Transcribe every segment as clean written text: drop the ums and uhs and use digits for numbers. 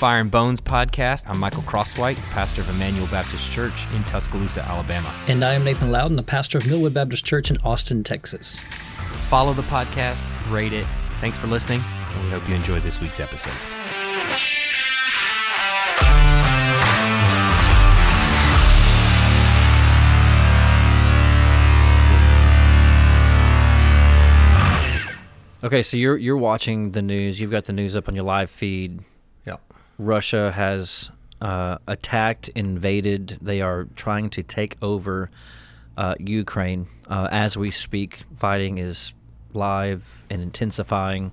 Fire and Bones podcast. I'm Michael Crosswhite, pastor of Emmanuel Baptist Church in Tuscaloosa, Alabama. And I am Nathan Loudon, the pastor of Millwood Baptist Church in Austin, Texas. Follow the podcast, rate it. Thanks for listening, and we hope you enjoyed this week's episode. Okay, so you're watching the news. You've got the news up on your live feed. Yeah. Russia has attacked, invaded. They are trying to take over Ukraine. As we speak, fighting is live and intensifying.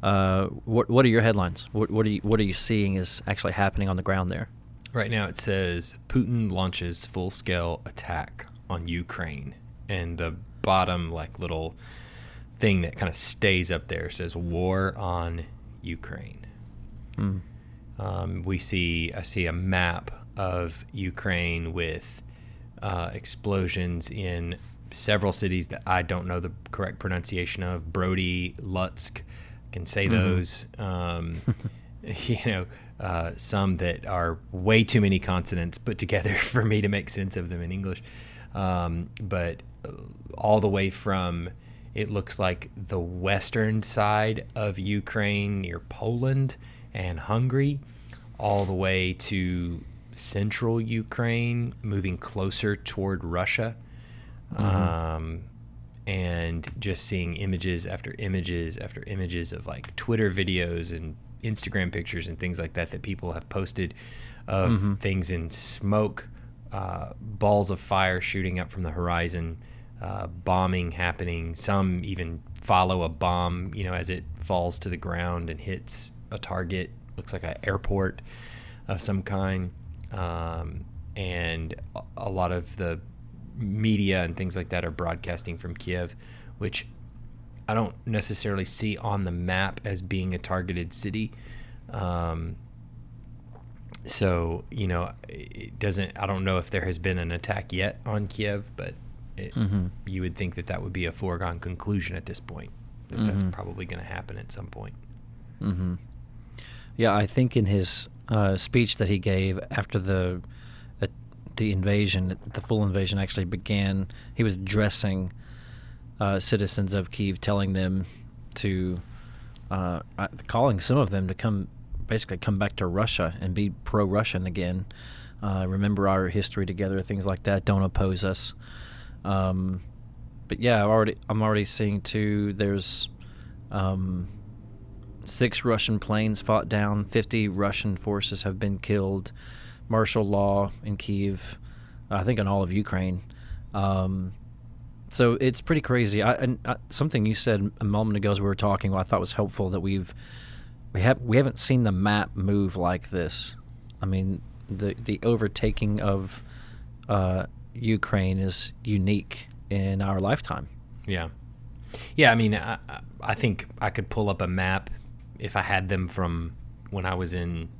What are your headlines? What are you seeing is actually happening on the ground there? Right now it says Putin launches full-scale attack on Ukraine. And the bottom little thing that kind of stays up there says war on Ukraine. Mm. I see a map of Ukraine with explosions in several cities that I don't know the correct pronunciation of. Brody, Lutsk, I can say those. Some that are way too many consonants put together for me to make sense of them in English. But all the way from, it looks like, the western side of Ukraine near Poland and Hungary, all the way to central Ukraine, moving closer toward Russia. Mm-hmm. And just seeing images after images after images of Twitter videos and Instagram pictures and things like that people have posted of things in smoke, balls of fire shooting up from the horizon. Bombing happening. Some even follow a bomb, as it falls to the ground and hits a target. Looks like an airport of some kind. And a lot of the media and things like that are broadcasting from Kyiv, which I don't necessarily see on the map as being a targeted city. I don't know if there has been an attack yet on Kyiv, but you would think that would be a foregone conclusion at this point. That's probably going to happen at some point. Mm-hmm. Yeah, I think in his speech that he gave after the invasion, the full invasion actually began, he was addressing citizens of Kyiv, telling them to, calling some of them to come back to Russia and be pro-Russian again. Remember our history together, things like that. Don't oppose us. But yeah, I'm already seeing too. There's 6 Russian planes fought down. 50 Russian forces have been killed. Martial law in Kyiv, I think in all of Ukraine. So it's pretty crazy. Something you said a moment ago as we were talking, I thought was helpful, that we haven't seen the map move like this. I mean, the overtaking of Ukraine is unique in our lifetime. Yeah. I mean, I think I could pull up a map if I had them from when I was in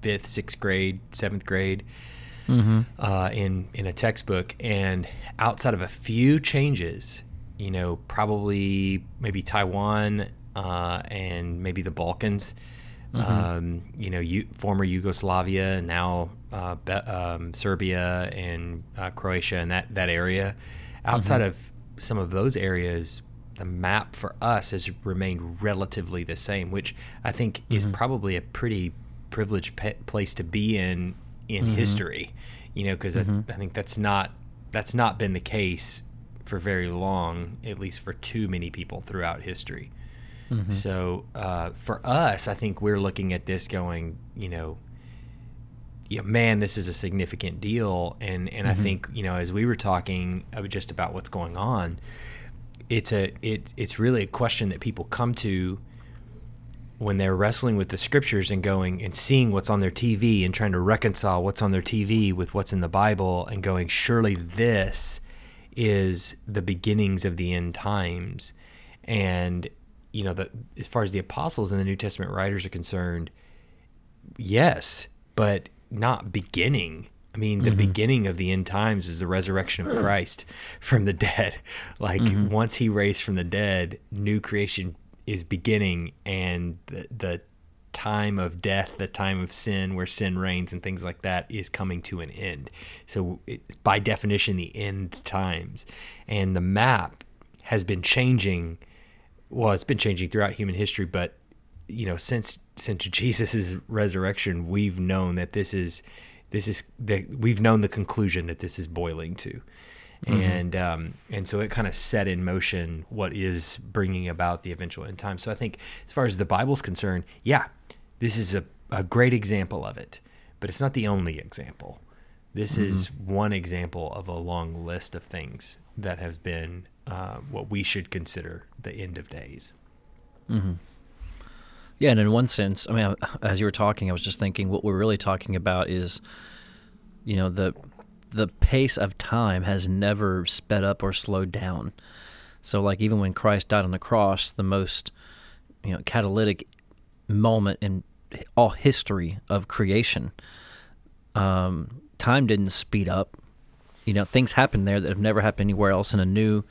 5th, 6th grade, 7th grade, in a textbook, and outside of a few changes, probably maybe Taiwan and maybe the Balkans, former Yugoslavia, now Serbia and Croatia and that area. Outside of some of those areas, the map for us has remained relatively the same, which I think is probably a pretty privileged place to be in history, because I think that's not been the case for very long, at least for too many people throughout history. So for us, I think we're looking at this going, man, this is a significant deal. And I think, as we were talking just about what's going on, it's really a question that people come to when they're wrestling with the scriptures and going and seeing what's on their TV and trying to reconcile what's on their TV with what's in the Bible and going, surely this is the beginnings of the end times. And as far as the apostles and the New Testament writers are concerned, yes, but not beginning. I mean, the beginning of the end times is the resurrection of Christ from the dead. Once he raised from the dead, new creation is beginning, and the time of death, the time of sin, where sin reigns and things like that, is coming to an end. So it's by definition the end times. And the map has been changing. Well, it's been changing throughout human history, but you know, since Jesus's resurrection, we've known that we've known the conclusion that this is boiling to. Mm-hmm. And so it kind of set in motion what is bringing about the eventual end time. So I think as far as the Bible's concerned, yeah, this is a great example of it, but it's not the only example. This mm-hmm. is one example of a long list of things that have been what we should consider the end of days. Mm-hmm. Yeah, and in one sense, I mean, as you were talking, I was just thinking what we're really talking about is, you know, the pace of time has never sped up or slowed down. So like even when Christ died on the cross, the most, you know, catalytic moment in all history of creation, time didn't speed up. You know, things happened there that have never happened anywhere else in a new,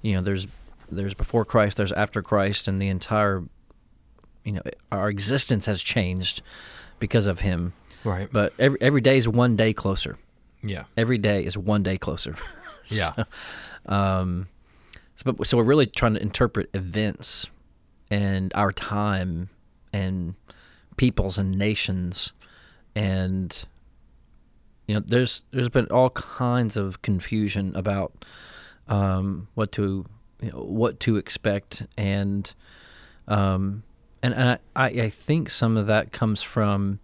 you know, there's before Christ, there's after Christ, and the entire, you know, our existence has changed because of him. Right. But every day is one day closer. Yeah. Every day is one day closer. Yeah. So we're really trying to interpret events and our time and peoples and nations, and you know, there's been all kinds of confusion about what to expect, and I think some of that comes from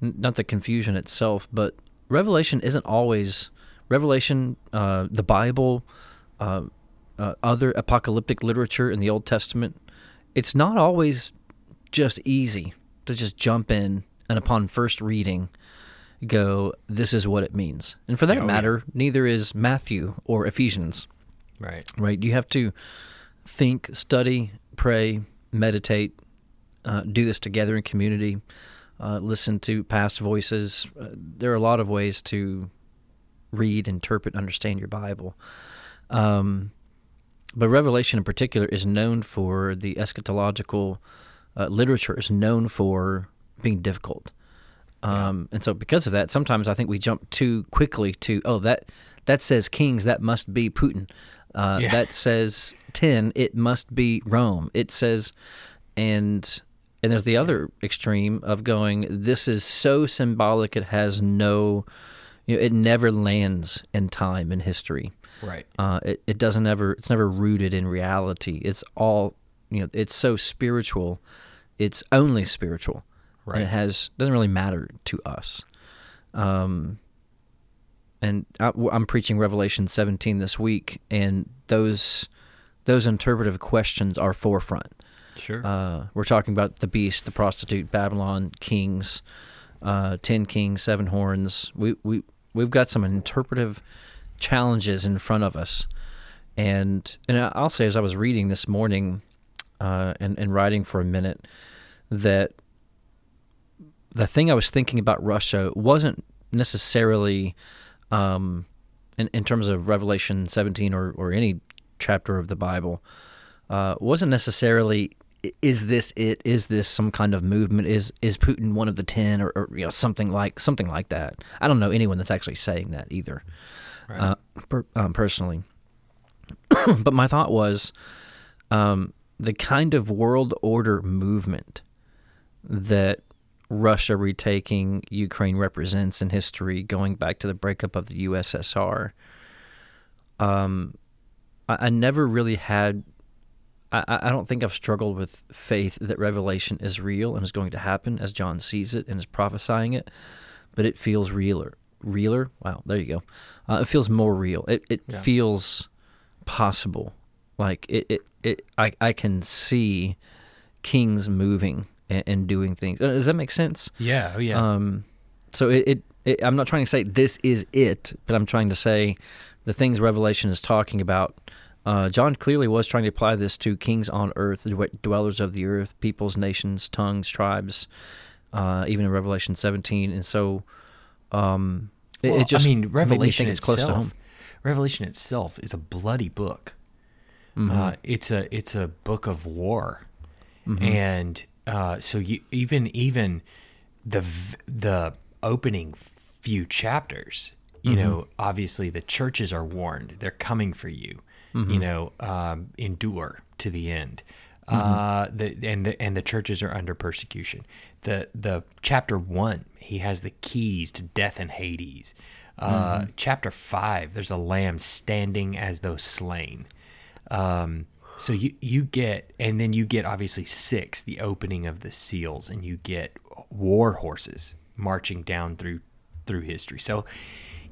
not the confusion itself, but Revelation isn't always Revelation. The Bible, other apocalyptic literature in the Old Testament, it's not always just easy to just jump in and upon first reading go, this is what it means. And for that matter, neither is Matthew or Ephesians. Right. You have to think, study, pray, meditate, do this together in community. Listen to past voices. There are a lot of ways to read, interpret, understand your Bible. But Revelation in particular is known for the eschatological literature, is known for being difficult. And so because of that, sometimes I think we jump too quickly to, that says kings, that must be Putin. That says 10, it must be Rome. It says, and there's the other extreme of going, this is so symbolic, it has no, you know, it never lands in time in history. Right. It doesn't ever, it's never rooted in reality. It's all, you know, it's so spiritual, it's only spiritual. Right. And doesn't really matter to us. And I'm preaching Revelation 17 this week, and those interpretive questions are forefront. Sure. We're talking about the beast, the prostitute, Babylon, kings, 10 kings, 7 horns. We've got some interpretive challenges in front of us, and I'll say as I was reading this morning and writing for a minute that the thing I was thinking about Russia wasn't necessarily in terms of Revelation 17 or any chapter of the Bible. Wasn't necessarily, is this it? Is this some kind of movement? Is Putin one of the 10, or you know, something like that? I don't know anyone that's actually saying that either, right. Personally. But my thought was the kind of world order movement that Russia retaking Ukraine represents in history, going back to the breakup of the USSR. I never really had. I don't think I've struggled with faith that Revelation is real and is going to happen as John sees it and is prophesying it, but it feels realer. Realer? Wow, there you go. It feels more real. It feels possible. Like I can see kings moving and doing things. Does that make sense? Yeah. Oh, yeah. So I'm not trying to say this is it, but I'm trying to say the things Revelation is talking about. John clearly was trying to apply this to kings on earth, dwellers of the earth, peoples, nations, tongues, tribes, even in Revelation 17. And so it just Revelation made me think it's close to home. Revelation itself is a bloody book. Mm-hmm. It's a book of war. Mm-hmm. And So you, even the opening few chapters, you mm-hmm. know, obviously the churches are warned, they're coming for you, mm-hmm. you know, endure to the end. Mm-hmm. The churches are under persecution. The chapter 1, he has the keys to death and Hades. Mm-hmm. Chapter 5, there's a lamb standing as though slain. So you get, and then you get obviously 6, the opening of the seals, and you get war horses marching down through history. So,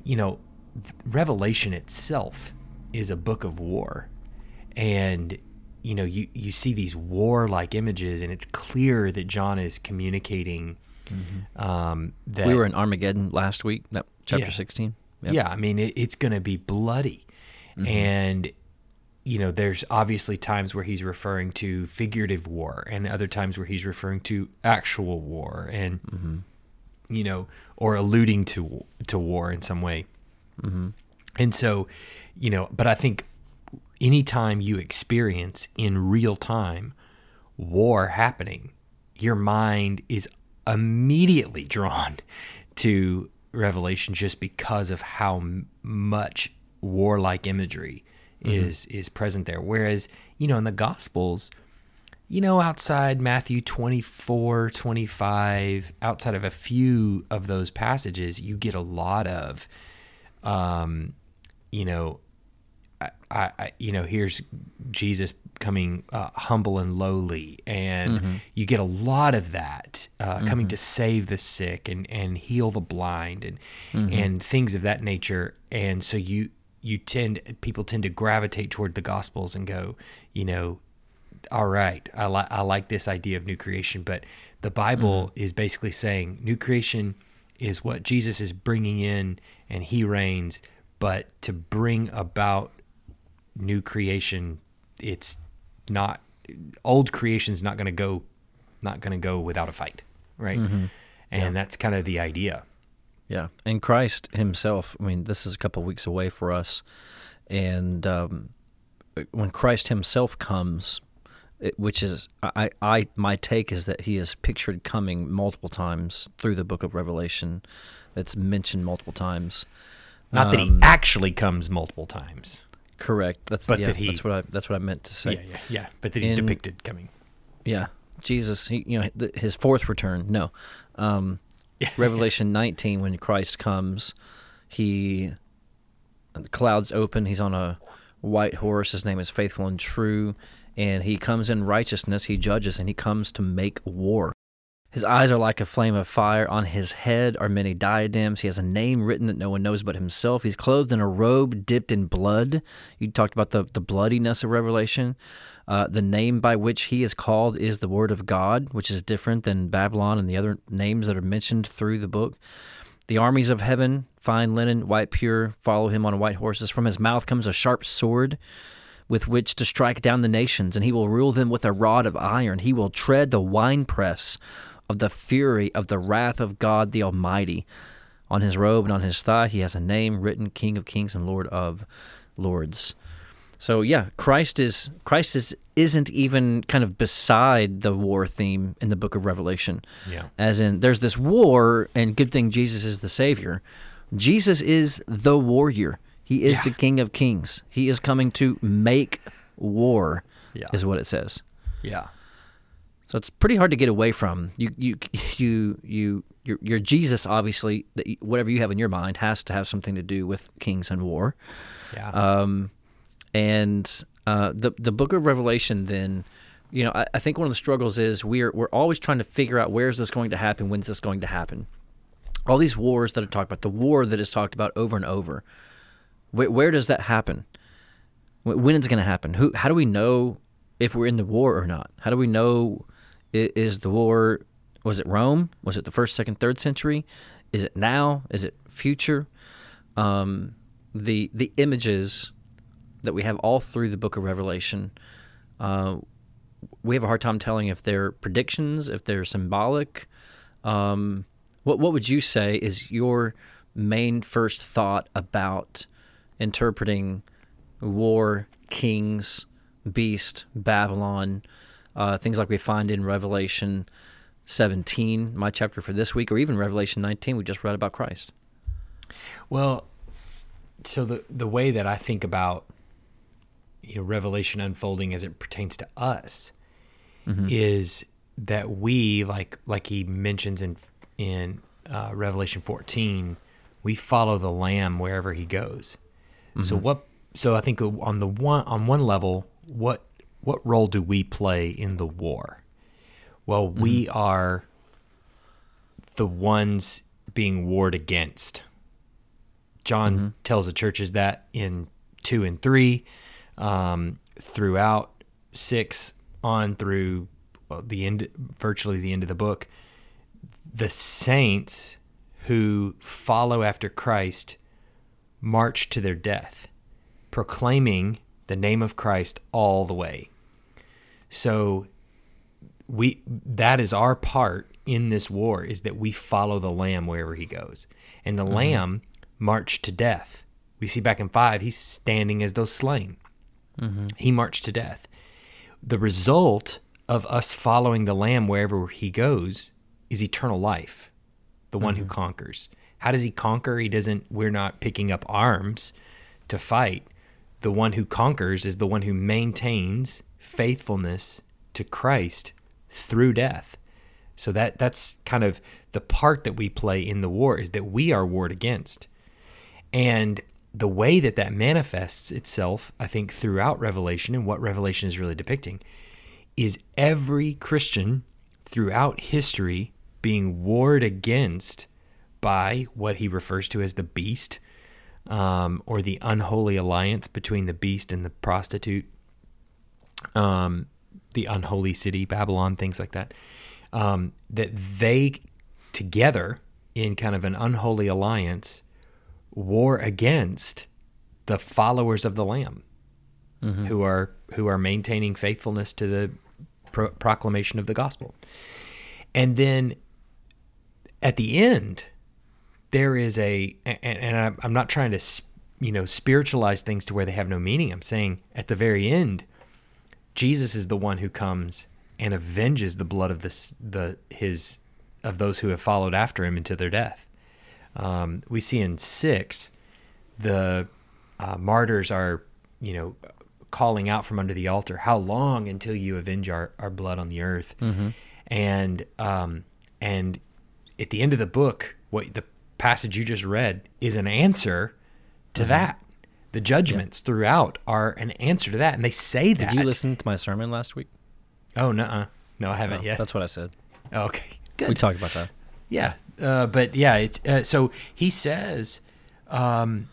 you know, Revelation itself is a book of war, and you know, you see these warlike images, and it's clear that John is communicating. Mm-hmm. That we were in Armageddon last week, chapter 16. Yep. Yeah, I mean, it's going to be bloody, mm-hmm. and you know, there's obviously times where he's referring to figurative war and other times where he's referring to actual war and, mm-hmm. you know, or alluding to war in some way. Mm-hmm. And so, you know, but I think anytime you experience in real time war happening, your mind is immediately drawn to Revelation just because of how much warlike imagery is present there. Whereas, you know, in the Gospels, you know, outside Matthew 24, 25, outside of a few of those passages, you get a lot of, you know, I you know, here's Jesus coming humble and lowly, and mm-hmm. you get a lot of that coming mm-hmm. to save the sick and heal the blind and mm-hmm. and things of that nature. And so people tend to gravitate toward the Gospels and go, you know, all right, I like this idea of new creation, but the Bible mm-hmm. is basically saying new creation is what Jesus is bringing in and he reigns, but to bring about new creation, it's not, old creation's not going to go without a fight, right? Mm-hmm. And yeah. That's kind of the idea. Yeah, and Christ himself, I mean, this is a couple of weeks away for us, and when Christ himself comes, which is, my take is that he is pictured coming multiple times through the book of Revelation, that's mentioned multiple times. Not that he actually comes multiple times. Correct, that's what I meant to say. Yeah, but that he's depicted coming. Yeah, Jesus, his fourth return, no. Revelation 19, when Christ comes, the clouds open, he's on a white horse, his name is Faithful and True, and he comes in righteousness, he judges, and he comes to make war. His eyes are like a flame of fire, on his head are many diadems, he has a name written that no one knows but himself, he's clothed in a robe dipped in blood. You talked about the bloodiness of Revelation. The name by which he is called is the Word of God, which is different than Babylon and the other names that are mentioned through the book. The armies of heaven, fine linen, white pure, follow him on white horses. From his mouth comes a sharp sword with which to strike down the nations, and he will rule them with a rod of iron. He will tread the winepress of the fury of the wrath of God the Almighty. On his robe and on his thigh he has a name written, King of Kings and Lord of Lords. So yeah, Christ isn't even kind of beside the war theme in the book of Revelation. Yeah. As in, there's this war, and good thing Jesus is the Savior. Jesus is the warrior. He is the King of Kings. He is coming to make war, is what it says. Yeah. So it's pretty hard to get away from. Your Jesus, obviously, whatever you have in your mind has to have something to do with kings and war. Yeah. And the book of Revelation, then, you know, I think one of the struggles is we're always trying to figure out where is this going to happen, when's this going to happen. All these wars that are talked about, the war that is talked about over and over, where does that happen? When is it going to happen? How do we know if we're in the war or not? How do we know, is the war, was it Rome? Was it the first, second, third century? Is it now? Is it future? The images that we have all through the book of Revelation, we have a hard time telling if they're predictions, if they're symbolic. What would you say is your main first thought about interpreting war, kings, beast, Babylon, things like we find in Revelation 17, my chapter for this week, or even Revelation 19, we just read about Christ. Well, so the way that I think about, you know, Revelation unfolding as it pertains to us is that we, like he mentions in Revelation 14, we follow the Lamb wherever he goes. So I think on one level, what role do we play in the war? Well, we are the ones being warred against. John tells the churches that in 2 and 3, throughout 6 on through the end, virtually the end of the book, the saints who follow after Christ march to their death, proclaiming the name of Christ all the way. So that is our part in this war, is that we follow the Lamb wherever he goes. And the Lamb marched to death. We see back in 5, he's standing as though slain. He marched to death. The result of us following the Lamb wherever he goes is eternal life, the one who conquers. How does he conquer? We're not picking up arms to fight. The one who conquers is the one who maintains faithfulness to Christ through death. So that's kind of the part that we play in the war, is that we are warred against. And the way that that manifests itself, I think, throughout Revelation, and what Revelation is really depicting, is every Christian throughout history being warred against by what he refers to as the beast, or the unholy alliance between the beast and the prostitute, the unholy city, Babylon, things like that, that they together in kind of an unholy alliance war against the followers of the Lamb, who are maintaining faithfulness to the proclamation of the gospel. And then at the end, there is I'm not trying to, spiritualize things to where they have no meaning. I'm saying at the very end, Jesus is the one who comes and avenges the blood of of those who have followed after him into their death. We see in 6, the martyrs are, calling out from under the altar, "How long until you avenge our blood on the earth?" And at the end of the book, what the passage you just read is an answer to that. The judgments throughout are an answer to that, and they say that. Did you listen to my sermon last week? Oh, no, I haven't yet. That's what I said. Oh, okay, good. We talked about that. Yeah, but yeah, it's so he says,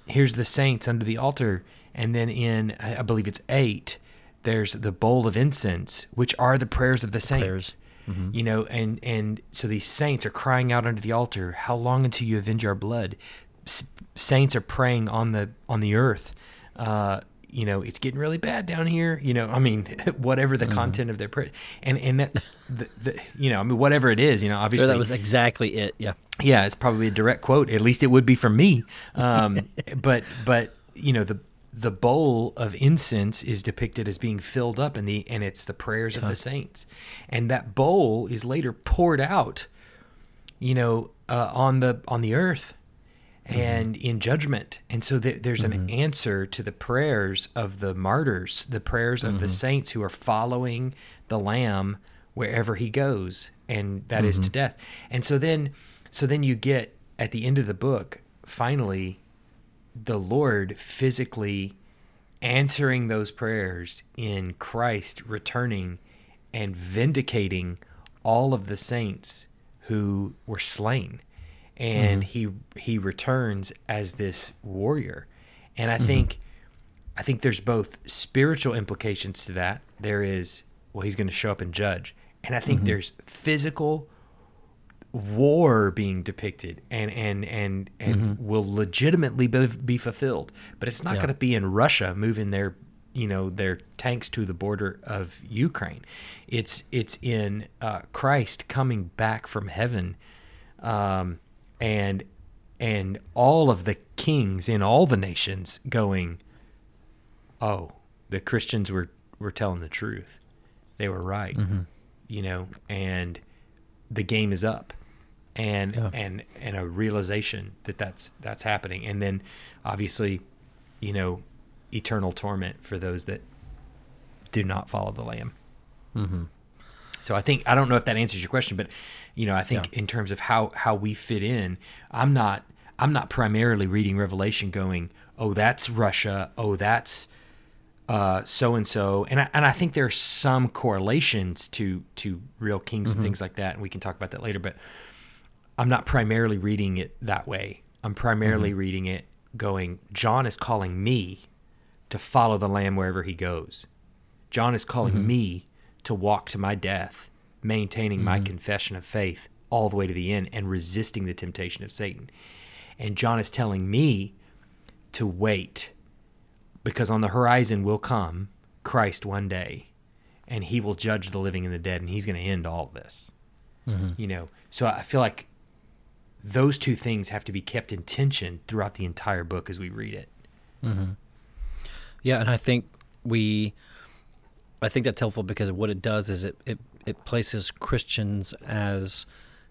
"Here's the saints under the altar," and then in I believe it's 8, there's the bowl of incense, which are the prayers of the saints. And so these saints are crying out under the altar, "How long until you avenge our blood?" Saints are praying on the earth. It's getting really bad down here. Whatever the content of their prayer, and that, whatever it is, obviously that was exactly it. Yeah, it's probably a direct quote. At least it would be from me. The bowl of incense is depicted as being filled up, and it's the prayers of the saints, and that bowl is later poured out, on the earth, and in judgment. And so there's an answer to the prayers of the martyrs, the prayers of the saints who are following the Lamb wherever he goes, and that is to death. And so then you get at the end of the book, finally, the Lord physically answering those prayers in Christ returning and vindicating all of the saints who were slain. And he returns as this warrior. And I think there's both spiritual implications to that. There is, he's going to show up and judge. And I think there's physical war being depicted and will legitimately be fulfilled, but it's not going to be in Russia moving their tanks to the border of Ukraine. It's in Christ coming back from heaven, and all of the kings in all the nations going, "Oh, the Christians were telling the truth. They were right, mm-hmm. you know, and the game is up, and yeah. and a realization that that's happening. And then obviously, you know, eternal torment for those that do not follow the Lamb. Mm-hmm. So I think, I don't know if that answers your question, but you know, I think yeah. in terms of how we fit in, I'm not primarily reading Revelation going, oh, that's Russia. Oh, that's so-and-so. And I think there's some correlations to real kings mm-hmm. and things like that. And we can talk about that later, but I'm not primarily reading it that way. I'm primarily mm-hmm. reading it going, John is calling me to follow the Lamb wherever he goes. John is calling mm-hmm. me to walk to my death, maintaining mm-hmm. my confession of faith all the way to the end and resisting the temptation of Satan. And John is telling me to wait, because on the horizon will come Christ one day, and he will judge the living and the dead, and he's going to end all of this. Mm-hmm. You know, so I feel like those two things have to be kept in tension throughout the entire book as we read it. Mm-hmm. Yeah, and I think that's helpful, because what it does is it places Christians as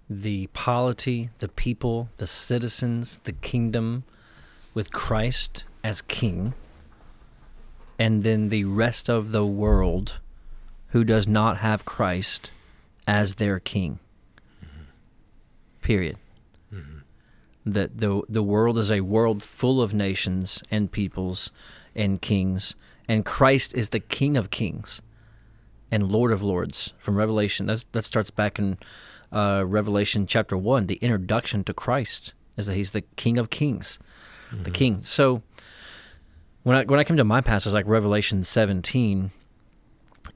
the polity, the people, the citizens, the kingdom, with Christ as king, and then the rest of the world who does not have Christ as their king. Mm-hmm. Period. Mm-hmm. That the world is a world full of nations and peoples and kings, and Christ is the King of Kings and Lord of Lords. From Revelation, that starts back in Revelation chapter 1, the introduction to Christ is that he's the King of Kings, mm-hmm. the King. So when I come to my passage, like Revelation 17,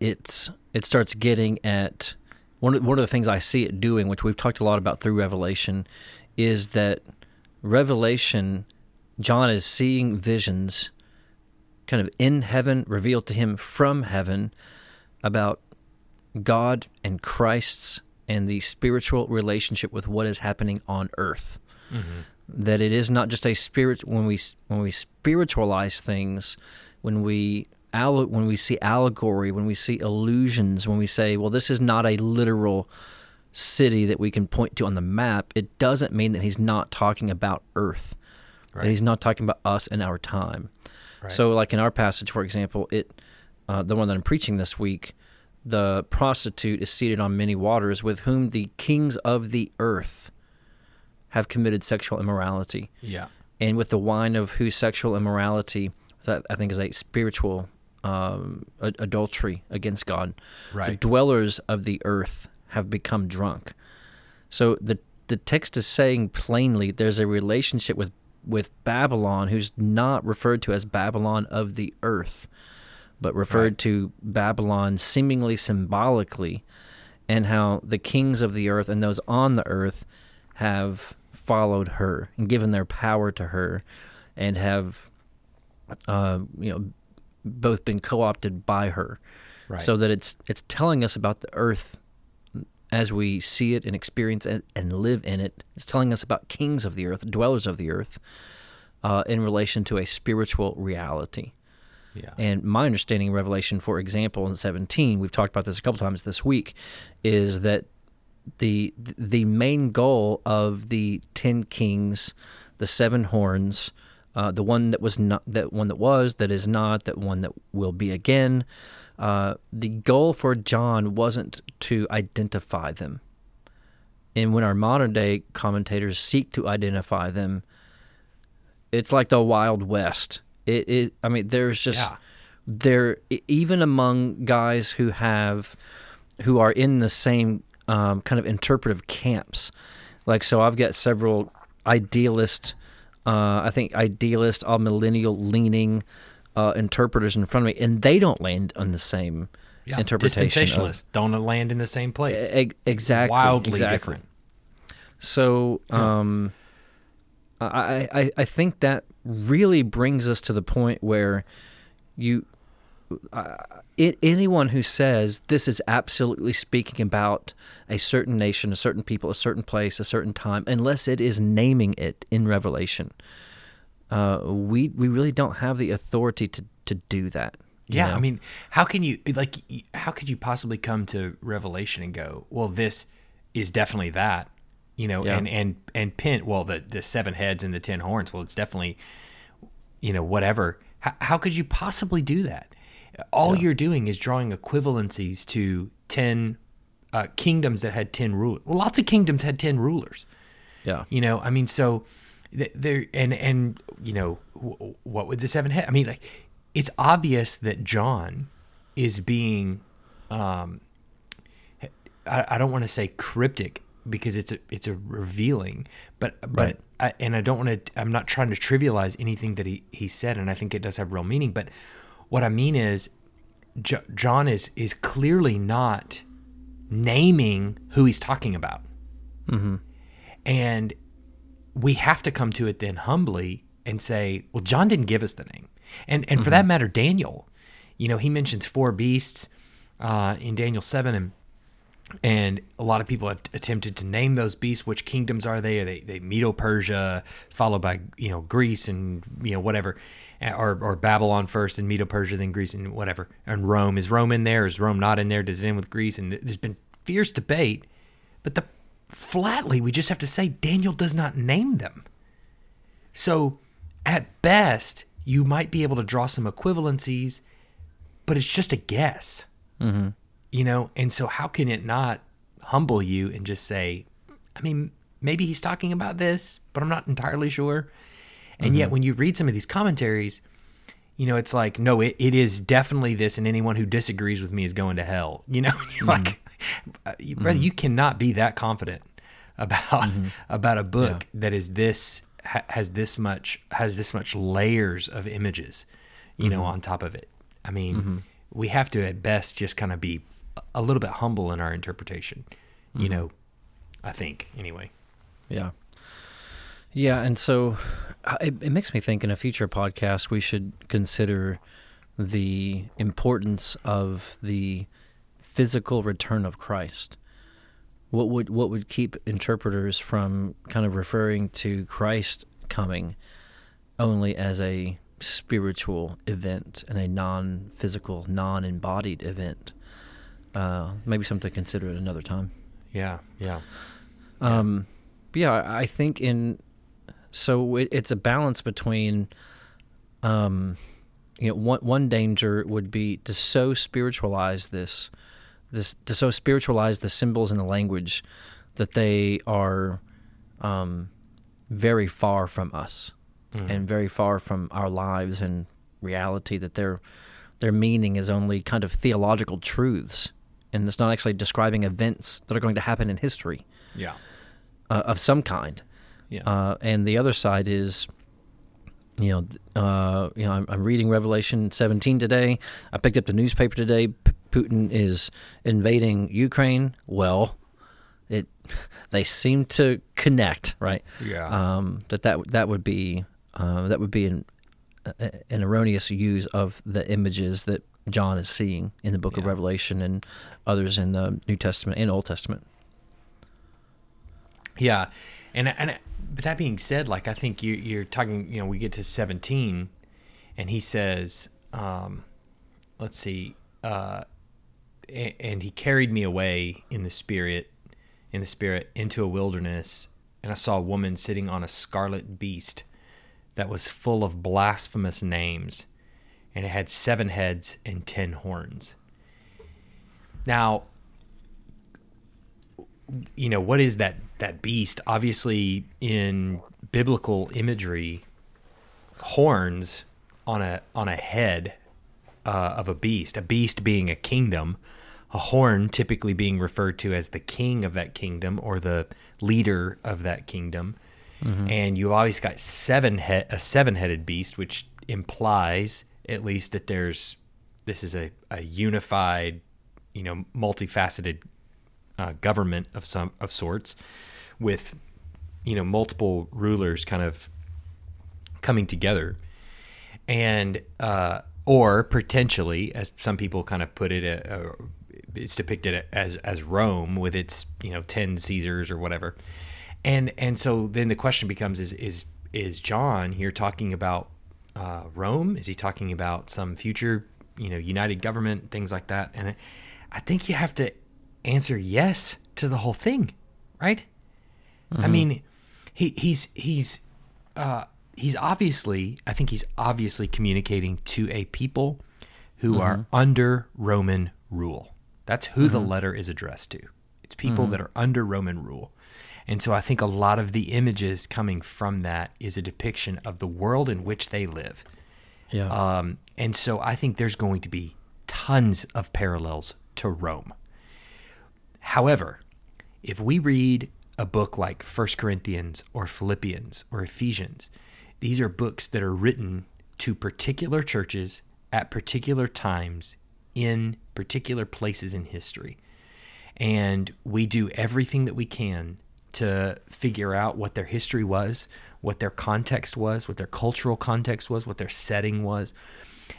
it starts getting at one of the things I see it doing, which we've talked a lot about through Revelation, is that Revelation, John is seeing visions kind of in heaven, revealed to him from heaven, about God and Christ's and the spiritual relationship with what is happening on earth. Mm-hmm. That it is not just a spirit, when we spiritualize things, when we see allegory, when we see illusions, when we say, well, this is not a literal city that we can point to on the map, it doesn't mean that he's not talking about earth. Right. That he's not talking about us and our time. Right. So like in our passage, for example, the one that I'm preaching this week, the prostitute is seated on many waters, with whom the kings of the earth have committed sexual immorality. Yeah. And with the wine of whose sexual immorality, that I think is a spiritual adultery against God. Right. The dwellers of the earth have become drunk. So the text is saying plainly there's a relationship with Babylon, who's not referred to as Babylon of the earth, but referred right. to Babylon seemingly symbolically, and how the kings of the earth and those on the earth have followed her and given their power to her, and have both been co-opted by her. Right. So that it's telling us about the earth as we see it and experience it and live in it. It's telling us about kings of the earth, dwellers of the earth, in relation to a spiritual reality. Yeah. And my understanding of Revelation, for example, in 17, we've talked about this a couple times this week, is that the main goal of the 10 kings, the 7 horns, the one that was not, that one that was, that is not, that one that will be again, the goal for John wasn't to identify them. And when our modern day commentators seek to identify them, it's like the Wild West. There's just yeah. there, even among guys who are in the same kind of interpretive camps. Like, so I've got several idealist, all millennial leaning interpreters in front of me, and they don't land on the same yeah. interpretation. Dispensationalists don't land in the same place. Exactly. Wildly different. So I think that really brings us to the point where anyone who says this is absolutely speaking about a certain nation, a certain people, a certain place, a certain time, unless it is naming it in Revelation, we really don't have the authority to do that. Yeah, you know? I mean, how could you possibly come to Revelation and go, well, this is definitely that, you know, and pin, well, the 7 heads and the 10 horns, well, it's definitely, you know, whatever. How could you possibly do that? All you're doing is drawing equivalencies to 10 kingdoms that had 10 rulers. Well, lots of kingdoms had 10 rulers. Yeah. You know, I mean, so there, and you know, what would the 7 head, I mean, like, it's obvious that John is being, I don't want to say cryptic because it's a revealing, but right. I'm not trying to trivialize anything that he said. And I think it does have real meaning, but what I mean is John is clearly not naming who he's talking about. Mm-hmm. And we have to come to it then humbly and say, well, John didn't give us the name. And mm-hmm. for that matter, Daniel, you know, he mentions 4 beasts in Daniel 7, and a lot of people have attempted to name those beasts. Which kingdoms are they? Are they Medo-Persia, followed by, you know, Greece and, you know, whatever, or Babylon first and Medo-Persia, then Greece and whatever, and Rome. Is Rome in there? Is Rome not in there? Does it end with Greece? And there's been fierce debate, but flatly, we just have to say Daniel does not name them. So at best, you might be able to draw some equivalencies, but it's just a guess, mm-hmm. you know? And so how can it not humble you and just say, I mean, maybe he's talking about this, but I'm not entirely sure. And mm-hmm. yet when you read some of these commentaries, you know, it's like, no, it is definitely this. And anyone who disagrees with me is going to hell. You know, you're mm-hmm. like, brother, mm-hmm. you cannot be that confident about a book that is this, has this much layers of images, you mm-hmm. know, on top of it. I mean, mm-hmm. we have to at best just kind of be a little bit humble in our interpretation, mm-hmm. you know, I think anyway. Yeah. Yeah. And so it makes me think in a future podcast, we should consider the importance of the physical return of Christ. What would keep interpreters from kind of referring to Christ coming only as a spiritual event and a non-physical, non-embodied event? Maybe something to consider at another time. I think it's a balance between, you know, one danger would be to so spiritualize spiritualize the symbols and the language that they are very far from us mm-hmm. and very far from our lives and reality, that their meaning is only kind of theological truths, and it's not actually describing events that are going to happen in history of some kind. Yeah. And the other side is, you know, I'm reading Revelation 17 today. I picked up the newspaper today. Putin is invading Ukraine. Well, they seem to connect, right? Yeah. That would be an erroneous use of the images that John is seeing in the book of Revelation and others in the New Testament and Old Testament. Yeah, and but that being said, like, I think you're talking. You know, we get to 17, and he says, "Let's see." And he carried me away in the spirit into a wilderness, and I saw a woman sitting on a scarlet beast that was full of blasphemous names, and it had 7 heads and 10 horns. Now, you know, what is that beast? Obviously, in biblical imagery, horns on a head of a beast being a kingdom, a horn typically being referred to as the king of that kingdom or the leader of that kingdom. Mm-hmm. And you've always got a 7-headed beast, which implies at least that this is a unified, you know, multifaceted government of sorts, with, you know, multiple rulers kind of coming together. And, or potentially, as some people kind of put it, it's depicted as Rome with its, you know, 10 Caesars or whatever, and so then the question becomes: Is John here talking about Rome? Is he talking about some future you know, united government, things like that. And I think you have to answer yes to the whole thing, right? Mm-hmm. I mean, he's obviously communicating to a people who mm-hmm. are under Roman rule. That's who mm-hmm. the letter is addressed to. It's people mm-hmm. that are under Roman rule. And so I think a lot of the images coming from that is a depiction of the world in which they live. Yeah. And so I think there's going to be tons of parallels to Rome. However, if we read a book like 1 Corinthians or Philippians or Ephesians, these are books that are written to particular churches at particular times in particular places in history. And we do everything that we can to figure out what their history was, what their context was, what their cultural context was, what their setting was.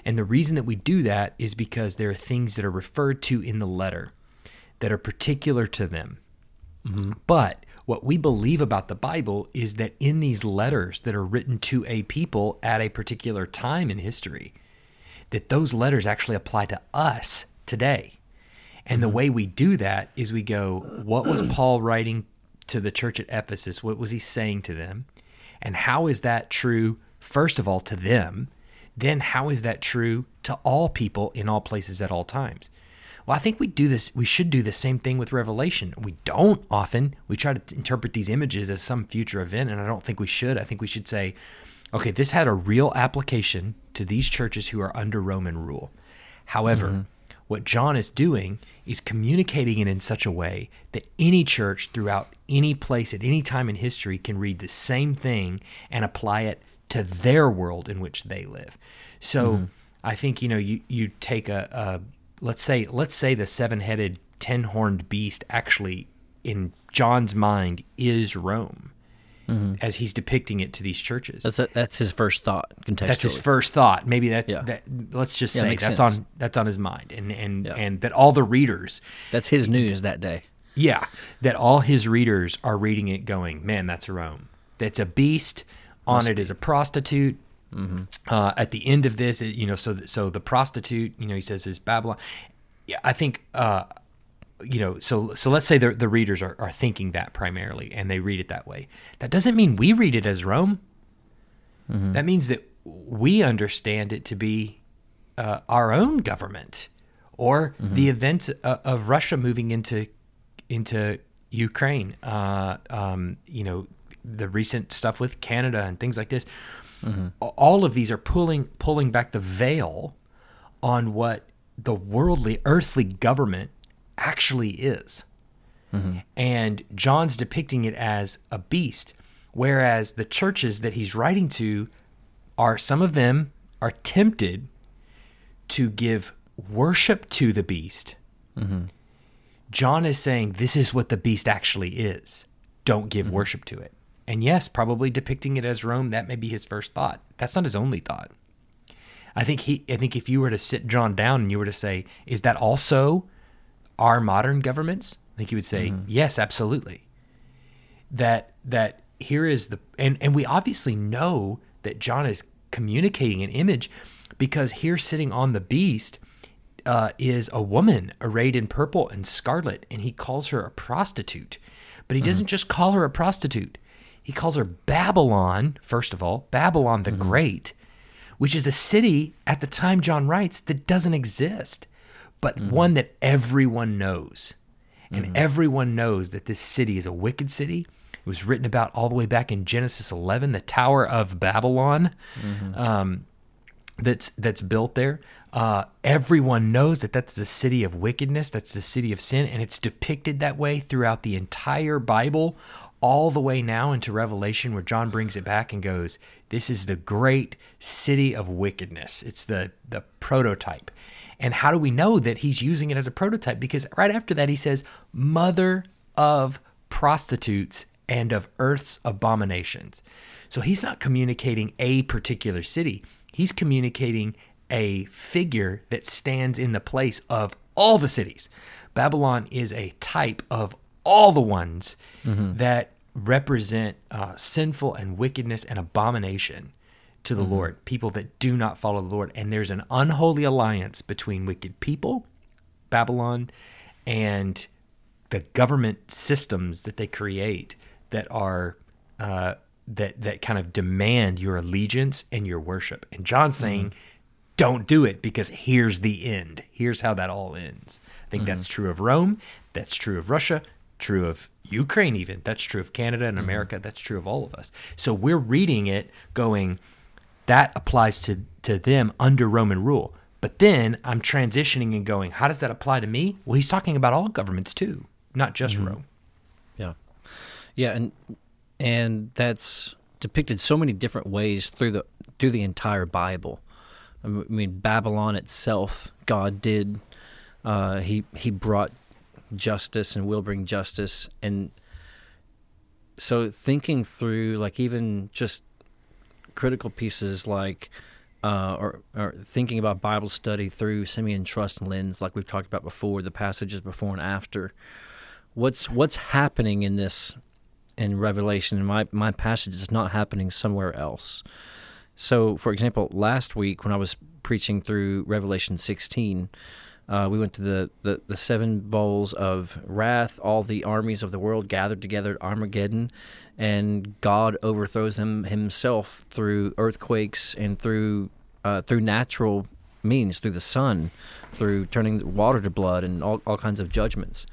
And the reason that we do that is because there are things that are referred to in the letter that are particular to them. Mm-hmm. But what we believe about the Bible is that in these letters that are written to a people at a particular time in history, that those letters actually apply to us today. And the way we do that is we go, what was Paul writing to the church at Ephesus? What was he saying to them? And how is that true, first of all, to them? Then how is that true to all people in all places at all times? Well, I think we do this. We should do the same thing with Revelation. We don't often. We try to interpret these images as some future event, and I don't think we should. I think we should say, okay, this had a real application to these churches who are under Roman rule. However, mm-hmm. what John is doing is communicating it in such a way that any church throughout any place at any time in history can read the same thing and apply it to their world in which they live. So mm-hmm. I think, you know, you take a let's say the seven-headed, ten-horned beast actually in John's mind is Rome. Mm-hmm. as he's depicting it to these churches. That's his first thought contextually. That's his first thought. Maybe that's yeah. that. Let's just say that's on his mind, and yeah. and that all the readers. That's his news that day. Yeah, that all his readers are reading it, going, "Man, that's Rome. That's a beast. On it is a prostitute." Mm-hmm. At the end of this, you know, so the prostitute, you know, he says is Babylon. Yeah, I think. You know, so let's say the readers are thinking that primarily, and they read it that way. That doesn't mean we read it as Rome. Mm-hmm. That means that we understand it to be our own government, or mm-hmm. the events of Russia moving into Ukraine. You know, the recent stuff with Canada and things like this. Mm-hmm. All of these are pulling back the veil on what the worldly, earthly government actually is. Mm-hmm. And John's depicting it as a beast, whereas the churches that he's writing to are, some of them are tempted to give worship to the beast. Mm-hmm. John is saying, this is what the beast actually is. Don't give mm-hmm. worship to it. And yes, probably depicting it as Rome, that may be his first thought. That's not his only thought. I think if you were to sit John down and you were to say, is that also our modern governments? I think you would say, mm-hmm. yes, absolutely. That here is the, and we obviously know that John is communicating an image, because here sitting on the beast is a woman arrayed in purple and scarlet, and he calls her a prostitute. But he mm-hmm. doesn't just call her a prostitute. He calls her Babylon, first of all, Babylon the mm-hmm. Great, which is a city at the time John writes that doesn't exist, but mm-hmm. one that everyone knows. And mm-hmm. everyone knows that this city is a wicked city. It was written about all the way back in Genesis 11, the Tower of Babylon mm-hmm. That's built there. Everyone knows that that's the city of wickedness, that's the city of sin, and it's depicted that way throughout the entire Bible, all the way now into Revelation, where John brings it back and goes, this is the great city of wickedness. It's the prototype. And how do we know that he's using it as a prototype? Because right after that, he says, mother of prostitutes and of earth's abominations. So he's not communicating a particular city. He's communicating a figure that stands in the place of all the cities. Babylon is a type of all the ones mm-hmm. that represent sinful and wickedness and abomination to the Lord, people that do not follow the Lord. And there's an unholy alliance between wicked people, Babylon, and the government systems that they create that are that kind of demand your allegiance and your worship. And John's saying, don't do it, because here's the end. Here's how that all ends. I think that's true of Rome. That's true of Russia. True of Ukraine even. That's true of Canada and America. That's true of all of us. So we're reading it going, that applies to them under Roman rule. But then I'm transitioning and going, how does that apply to me? Well, he's talking about all governments too, not just Rome. Yeah. Yeah, and that's depicted so many different ways through the entire Bible. I mean, Babylon itself, God did. He brought justice and will bring justice. And so thinking through, like, even just critical pieces like or thinking about Bible study through Simeon Trust lens, like we've talked about before, the passages before and after. What's happening in this, in Revelation, and my passage is not happening somewhere else. So, for example, last week when I was preaching through Revelation 16, we went to the seven bowls of wrath, all the armies of the world gathered together at Armageddon, and God overthrows himself through earthquakes and through natural means, through the sun, through turning water to blood, and all kinds of judgments.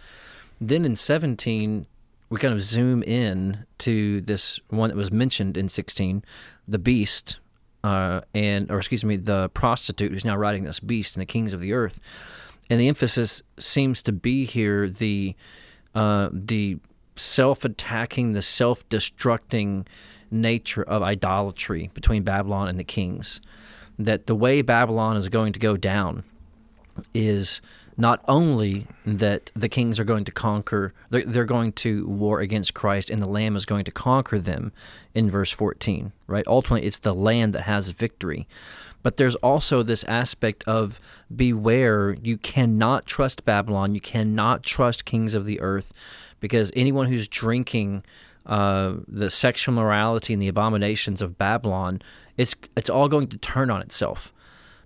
Then in 17, we kind of zoom in to this one that was mentioned in 16, the beast, the prostitute who's now riding this beast and the kings of the earth. And the emphasis seems to be here the self-attacking, the self-destructing nature of idolatry between Babylon and the kings. That the way Babylon is going to go down is not only that the kings are going to conquer, they're going to war against Christ, and the Lamb is going to conquer them in verse 14, right? Ultimately, it's the Lamb that has victory. But there's also this aspect of beware, you cannot trust Babylon, you cannot trust kings of the earth, because anyone who's drinking the sexual morality and the abominations of Babylon, it's all going to turn on itself,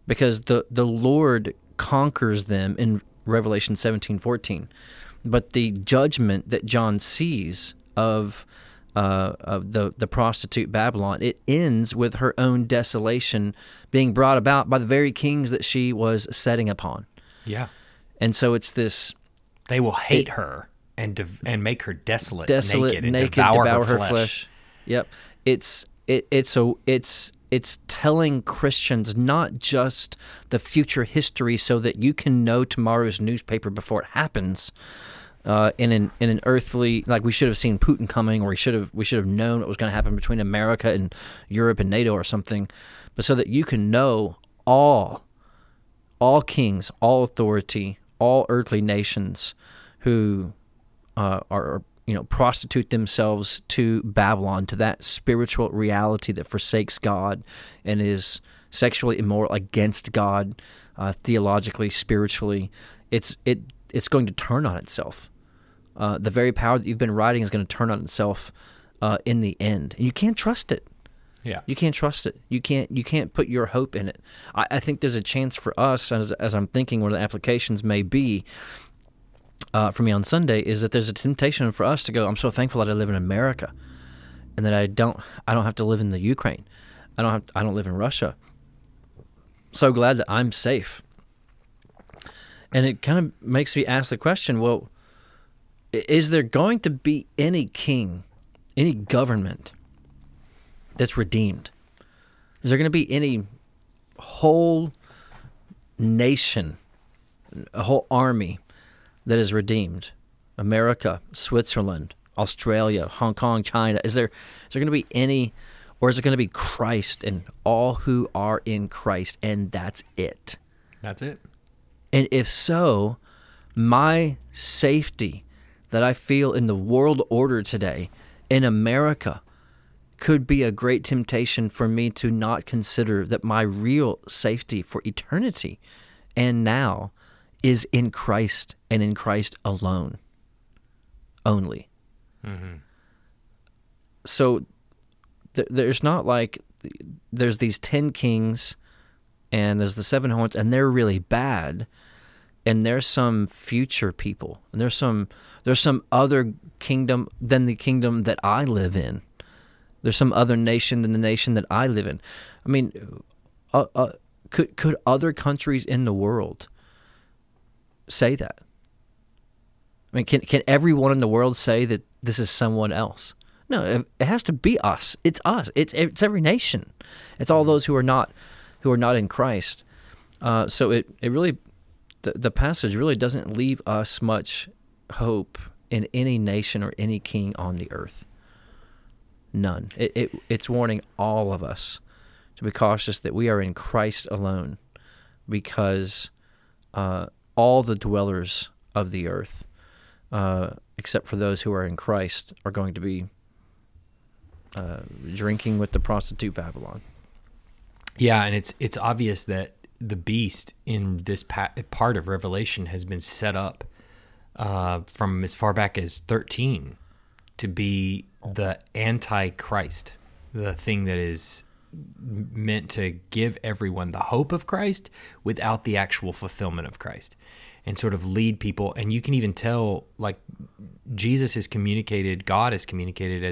because the Lord conquers them in Revelation 17:14, but the judgment that John sees of the prostitute Babylon, it ends with her own desolation being brought about by the very kings that she was setting upon. Yeah, and so it's this: they will hate her and make her desolate, naked, and devour her flesh. Yep, It's telling Christians not just the future history so that you can know tomorrow's newspaper before it happens in an earthly, like we should have seen Putin coming, or we should have known what was going to happen between America and Europe and NATO or something, but so that you can know all kings, all authority, all earthly nations who prostitute themselves to Babylon, to that spiritual reality that forsakes God and is sexually immoral against God, theologically, spiritually. It's going to turn on itself. The very power that you've been riding is going to turn on itself in the end, and you can't trust it. Yeah, you can't trust it. You can't put your hope in it. I think there's a chance for us, as I'm thinking, where the applications may be. For me on Sunday is that there's a temptation for us to go, I'm so thankful that I live in America, and that I don't have to live in the Ukraine. I don't live in Russia. So glad that I'm safe. And it kind of makes me ask the question, well, is there going to be any king, any government that's redeemed? Is there going to be any whole nation, a whole army that is redeemed? America, Switzerland, Australia, Hong Kong, China. Is there going to be any, or is it going to be Christ and all who are in Christ, and that's it? That's it. And if so, my safety that I feel in the world order today in America could be a great temptation for me to not consider that my real safety for eternity and now is in Christ, and in Christ alone, only. Mm-hmm. So there's not like there's these 10 kings and there's the 7 horns, and they're really bad, and there's some future people, and there's some other kingdom than the kingdom that I live in. There's some other nation than the nation that I live in. I mean, could other countries in the world say that? I mean, can everyone in the world say that this is someone else? No, it has to be us. It's us. It's every nation. It's all those who are not in Christ. So it really, the passage really doesn't leave us much hope in any nation or any king on the earth. None. It's warning all of us to be cautious that we are in Christ alone, because all the dwellers of the earth, except for those who are in Christ, are going to be drinking with the prostitute Babylon. Yeah, and it's obvious that the beast in this part of Revelation has been set up from as far back as 13 to be the Antichrist, the thing that is meant to give everyone the hope of Christ without the actual fulfillment of Christ, and sort of lead people. And you can even tell, like, Jesus is communicated, God is communicated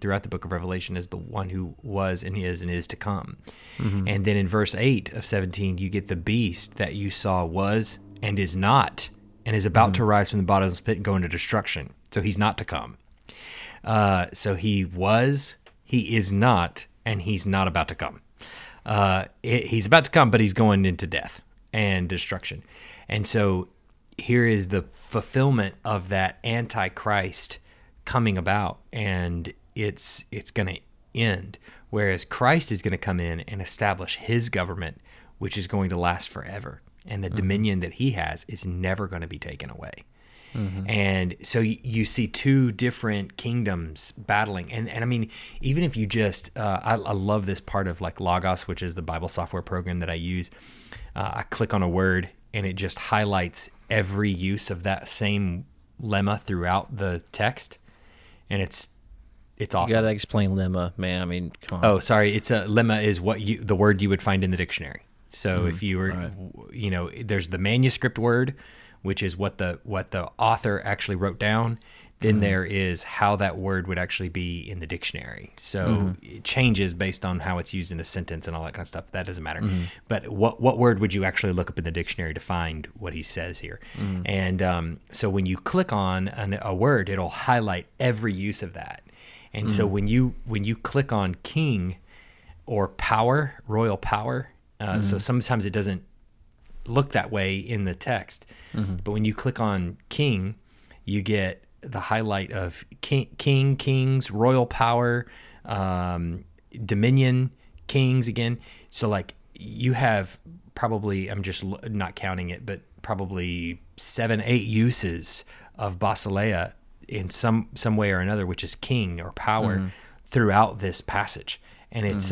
throughout the book of Revelation as the one who was and is to come. Mm-hmm. And then in verse 8 of 17, you get the beast that you saw was and is not, and is about to rise from the bottomless pit and go into destruction. So he's not to come. So he was, he is not, and he's not about to come. He's about to come, but he's going into death and destruction. And so here is the fulfillment of that Antichrist coming about, and it's going to end, whereas Christ is going to come in and establish his government, which is going to last forever, and the dominion that he has is never going to be taken away. Mm-hmm. And so you see two different kingdoms battling. And I mean, even if you just, I love this part of like Logos, which is the Bible software program that I use. I click on a word and it just highlights every use of that same lemma throughout the text. And it's awesome. You gotta explain lemma, man. I mean, come on. Oh, sorry. It's a lemma is the word you would find in the dictionary. So if you were, right, you know, there's the manuscript word, which is what the author actually wrote down. Then there is how that word would actually be in the dictionary. So it changes based on how it's used in a sentence and all that kind of stuff. That doesn't matter. Mm-hmm. But what word would you actually look up in the dictionary to find what he says here? Mm-hmm. And so when you click on a word, it'll highlight every use of that. And so when you click on king or power, royal power, so sometimes it doesn't look that way in the text, but when you click on king, you get the highlight of kings, royal power, dominion, kings again. So like you have probably, I'm just not counting it, but probably 7-8 uses of basileia in some way or another, which is king or power, throughout this passage. And it's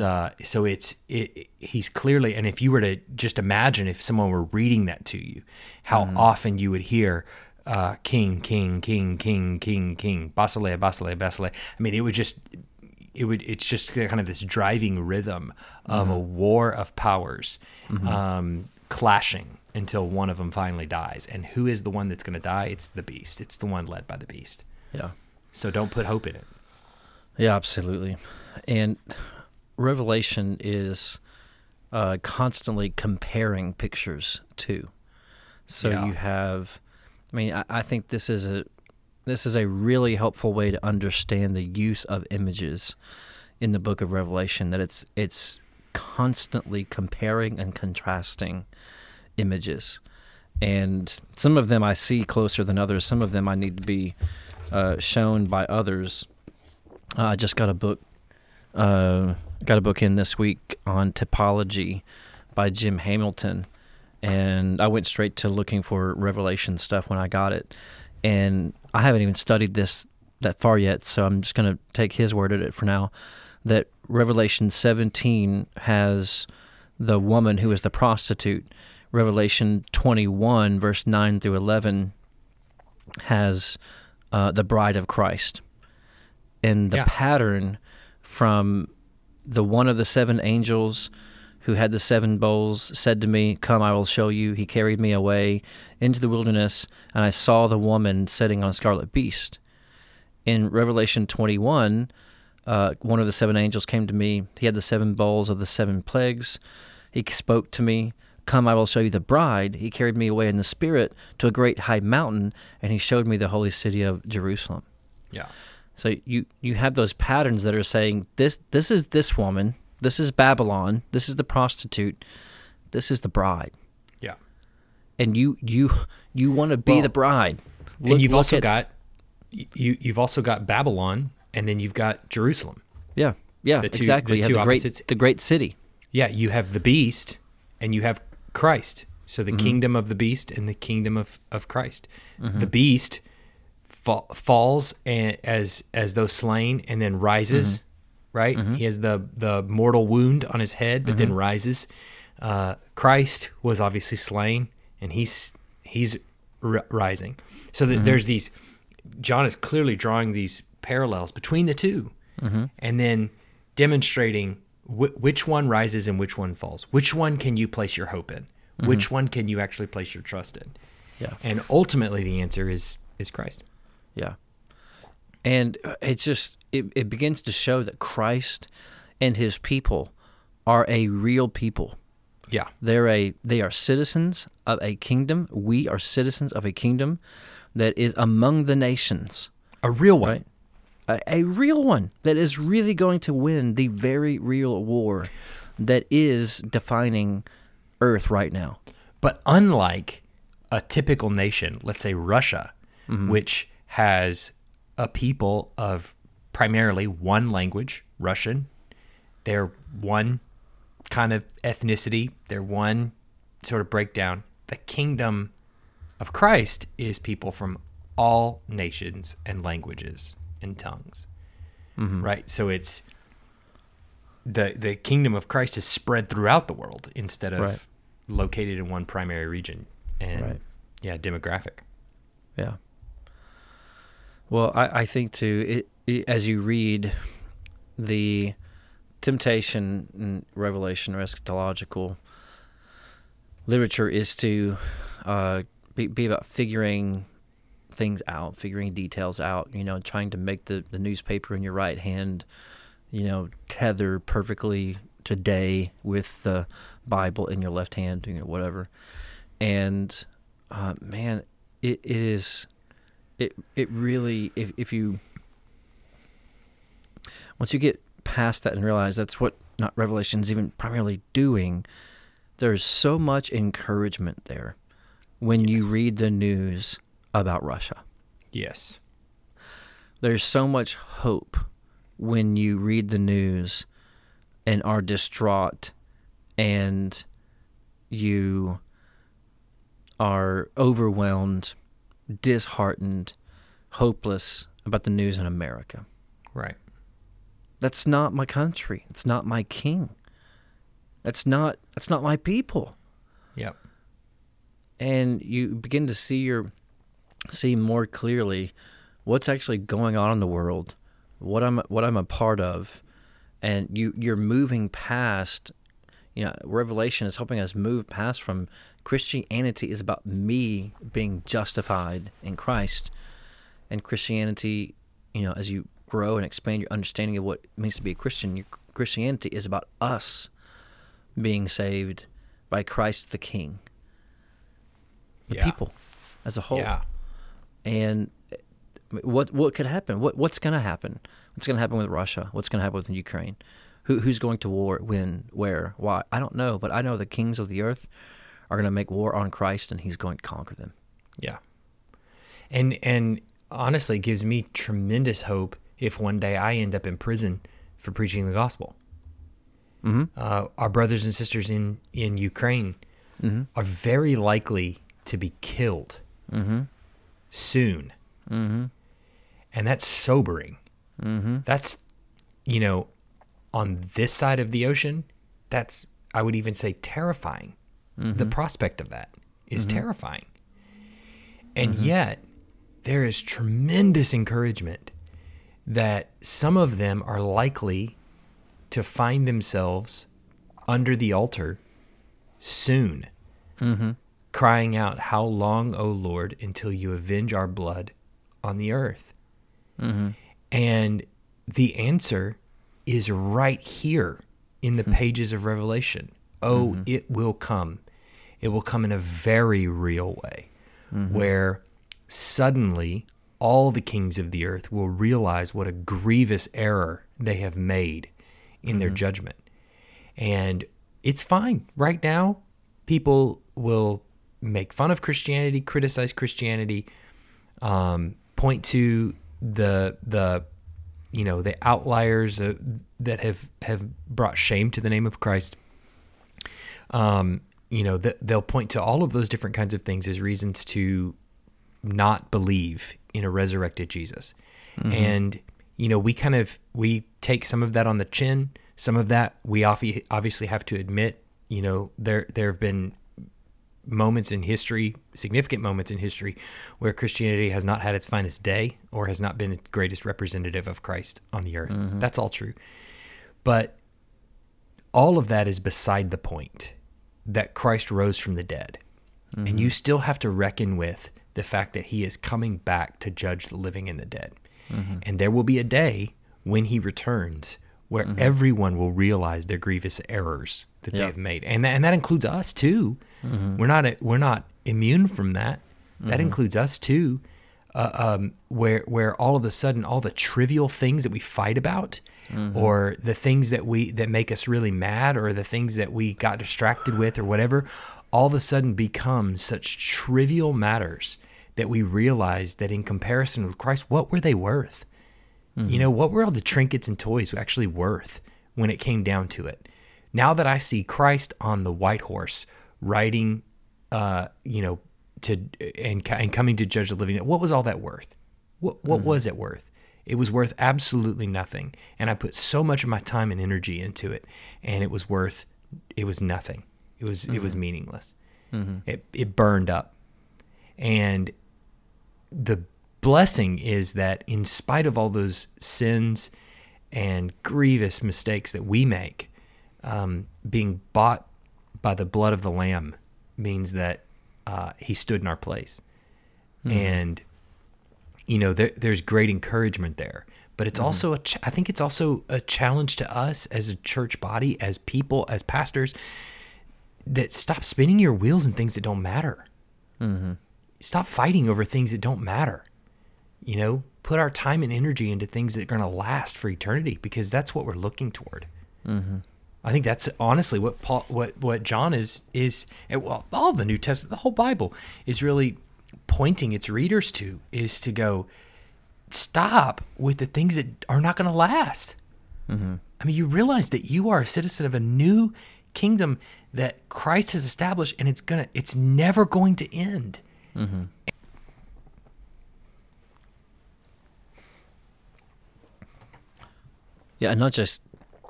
he's clearly, and if you were to just imagine if someone were reading that to you, how often you would hear king, basileia, basileia, basileia. I mean, it's just kind of this driving rhythm of a war of powers clashing until one of them finally dies. And who is the one that's going to die? It's the beast. It's the one led by the beast. Yeah. So don't put hope in it. Yeah, absolutely. And Revelation is constantly comparing pictures too. So you have, I mean, I think this is a really helpful way to understand the use of images in the book of Revelation, that it's constantly comparing and contrasting images. And some of them I see closer than others. Some of them I need to be shown by others. I just got a book. In this week on typology by Jim Hamilton, and I went straight to looking for Revelation stuff when I got it, and I haven't even studied this that far yet, so I'm just going to take his word at it for now, that Revelation 17 has the woman who is the prostitute. Revelation 21, verse 9 through 11, has the bride of Christ. And the pattern from the one of the seven angels who had the seven bowls said to me, "Come, I will show you." He carried me away into the wilderness, and I saw the woman sitting on a scarlet beast. In Revelation 21, one of the seven angels came to me. He had the seven bowls of the seven plagues. He spoke to me, "Come, I will show you the bride." He carried me away in the spirit to a great high mountain, and he showed me the holy city of Jerusalem. Yeah. So you have those patterns that are saying, this is this woman, this is Babylon, this is the prostitute, this is the bride. Yeah. And you want to be the bride. Look, and you've also got Babylon, and then you've got Jerusalem. Yeah. Yeah, exactly. You have the great city. Yeah, you have the beast and you have Christ. So the mm-hmm. kingdom of the beast and the kingdom of Christ. Mm-hmm. The beast falls as though slain, and then rises, mm-hmm. right? Mm-hmm. He has the mortal wound on his head, but mm-hmm. then rises. Christ was obviously slain, and he's rising. So mm-hmm. there's these. John is clearly drawing these parallels between the two, mm-hmm. and then demonstrating which one rises and which one falls. Which one can you place your hope in? Mm-hmm. Which one can you actually place your trust in? Yeah. And ultimately, the answer is Christ. Yeah. And it's just, it begins to show that Christ and his people are a real people. Yeah. They are citizens of a kingdom. We are citizens of a kingdom that is among the nations. A real one. Right? A real one that is really going to win the very real war that is defining Earth right now. But unlike a typical nation, let's say Russia, mm-hmm. which has a people of primarily one language, Russian. They're one kind of ethnicity. They're one sort of breakdown. The kingdom of Christ is people from all nations and languages and tongues, mm-hmm. right? So it's the kingdom of Christ is spread throughout the world instead of right. located in one primary region and right. yeah, demographic. Yeah. Well, I think, too, as you read the temptation in Revelation or eschatological literature is to be about figuring things out, figuring details out, trying to make the newspaper in your right hand, tether perfectly today with the Bible in your left hand, whatever. And, man, it is... It really, if you, once you get past that and realize that's what not Revelation is even primarily doing, there's so much encouragement there when yes. you read the news about Russia. Yes. There's so much hope when you read the news and are distraught and you are overwhelmed, disheartened, hopeless about the news in America. Right. That's not my country. It's not my king. That's not my people. Yep. And you begin to see more clearly what's actually going on in the world, what I'm a part of, and you're moving past. Revelation is helping us move past from Christianity is about me being justified in Christ, and Christianity, as you grow and expand your understanding of what it means to be a Christian, Christianity is about us being saved by Christ the King, the yeah. people as a whole. Yeah. And what could happen? What's going to happen? What's going to happen with Russia? What's going to happen with Ukraine? Who's going to war, when, where, why? I don't know, but I know the kings of the earth are going to make war on Christ, and he's going to conquer them. Yeah. And honestly, it gives me tremendous hope if one day I end up in prison for preaching the gospel. Mm-hmm. Our brothers and sisters in Ukraine mm-hmm. are very likely to be killed mm-hmm. soon. Mm-hmm. And that's sobering. Mm-hmm. That's, on this side of the ocean, that's, I would even say, terrifying. Mm-hmm. The prospect of that is mm-hmm. terrifying. And mm-hmm. yet, there is tremendous encouragement that some of them are likely to find themselves under the altar soon, crying out, "How long, O Lord, until you avenge our blood on the earth?" And the answer is right here in the pages of Revelation. Oh, it will come. It will come in a very real way, where suddenly all the kings of the earth will realize what a grievous error they have made in their judgment. And it's fine. Right now, people will make fun of Christianity, criticize Christianity, point to the you know, the outliers that have brought shame to the name of Christ. You know, they'll point to all of those different kinds of things as reasons to not believe in a resurrected Jesus. And, you know, we take some of that on the chin. Some of that we obviously have to admit. You know, there have been moments in history, significant moments in history, where Christianity has not had its finest day or has not been the greatest representative of Christ on the earth. That's all true. But all of that is beside the point, that Christ rose from the dead. And you still have to reckon with the fact that he is coming back to judge the living and the dead. And there will be a day when he returns where everyone will realize their grievous errors that they have made. And that includes us too. We're not immune from that. That includes us too. Where all of a sudden all the trivial things that we fight about, or the things that make us really mad, or the things that we got distracted with, or whatever, all of a sudden become such trivial matters that we realize that in comparison with Christ, what were they worth? You know, what were all the trinkets and toys actually worth when it came down to it? Now that I see Christ on the white horse riding, and coming to judge the living, what was all that worth? What was it worth? It was worth absolutely nothing, and I put so much of my time and energy into it, and it was nothing. It was meaningless. It burned up. And the blessing is that in spite of all those sins and grievous mistakes that we make, being bought by the blood of the Lamb means that he stood in our place. And you know, there's great encouragement there, but it's also I think it's also a challenge to us as a church body, as people, as pastors, that stop spinning your wheels in things that don't matter. Stop fighting over things that don't matter. You know, put our time and energy into things that are going to last for eternity, because that's what we're looking toward. I think that's honestly what Paul, what John is, and well, all the New Testament, the whole Bible is really pointing its readers to, is to go stop with the things that are not going to last. I mean, you realize that you are a citizen of a new kingdom that Christ has established, and it's never going to end. Yeah, and not just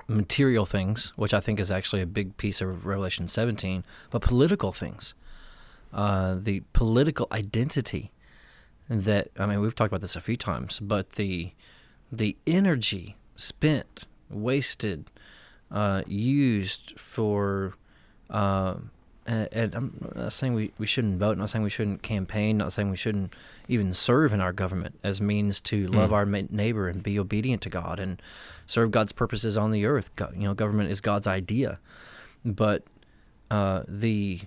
material things, which I think is actually a big piece of Revelation 17, but political things. The political identity that, I mean, we've talked about this a few times, but the energy spent, wasted, used for, and I'm not saying we shouldn't vote, not saying we shouldn't campaign, not saying we shouldn't even serve in our government as means to love our neighbor and be obedient to God and serve God's purposes on the earth. God, you know, government is God's idea. But just the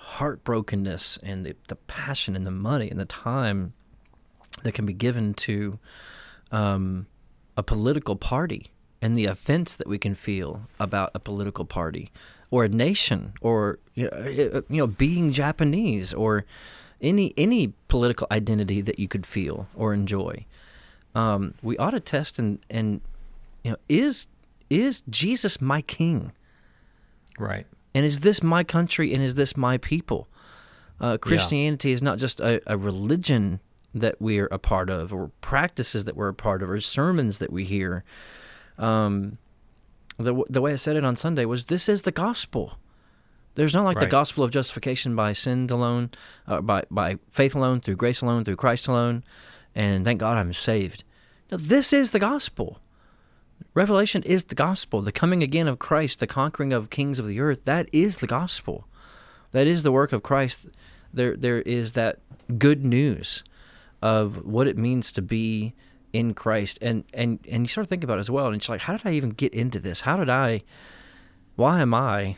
heartbrokenness and the passion and the money and the time that can be given to a political party, and the offense that we can feel about a political party or a nation, or being Japanese, or any political identity that you could feel or enjoy. We ought to test and is Jesus my king? Right. And is this my country, and is this my people? Christianity is not just a religion that we're a part of, or practices that we're a part of, or sermons that we hear. The way I said it on Sunday was, this is the gospel. There's not the gospel of justification by sin alone, by faith alone, through grace alone, through Christ alone, and thank God I'm saved. No, this is the gospel. Revelation is the gospel. The coming again of Christ, the conquering of kings of the earth, that is the gospel. That is the work of Christ. There is that good news of what it means to be in Christ. And you start thinking about it as well, and it's like, how did I even get into this? Why am I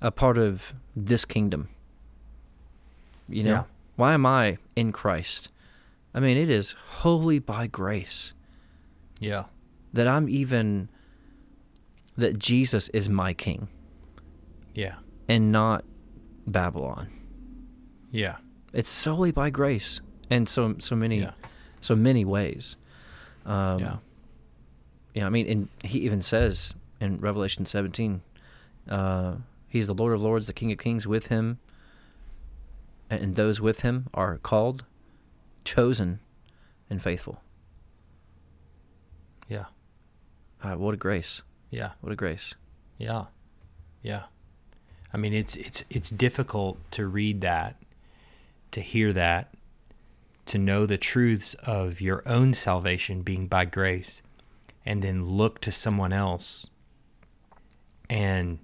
a part of this kingdom? You know? Yeah. Why am I in Christ? I mean, it is wholly by grace. Yeah. That Jesus is my king. Yeah. And not Babylon. Yeah. It's solely by grace. And so many ways. Yeah, I mean, and he even says in Revelation 17, he's the Lord of Lords, the King of Kings. With him, and those with him are called, chosen, and faithful. Yeah. What a grace. Yeah. What a grace. Yeah. Yeah. I mean, it's difficult to read that, to hear that, to know the truths of your own salvation being by grace, and then look to someone else and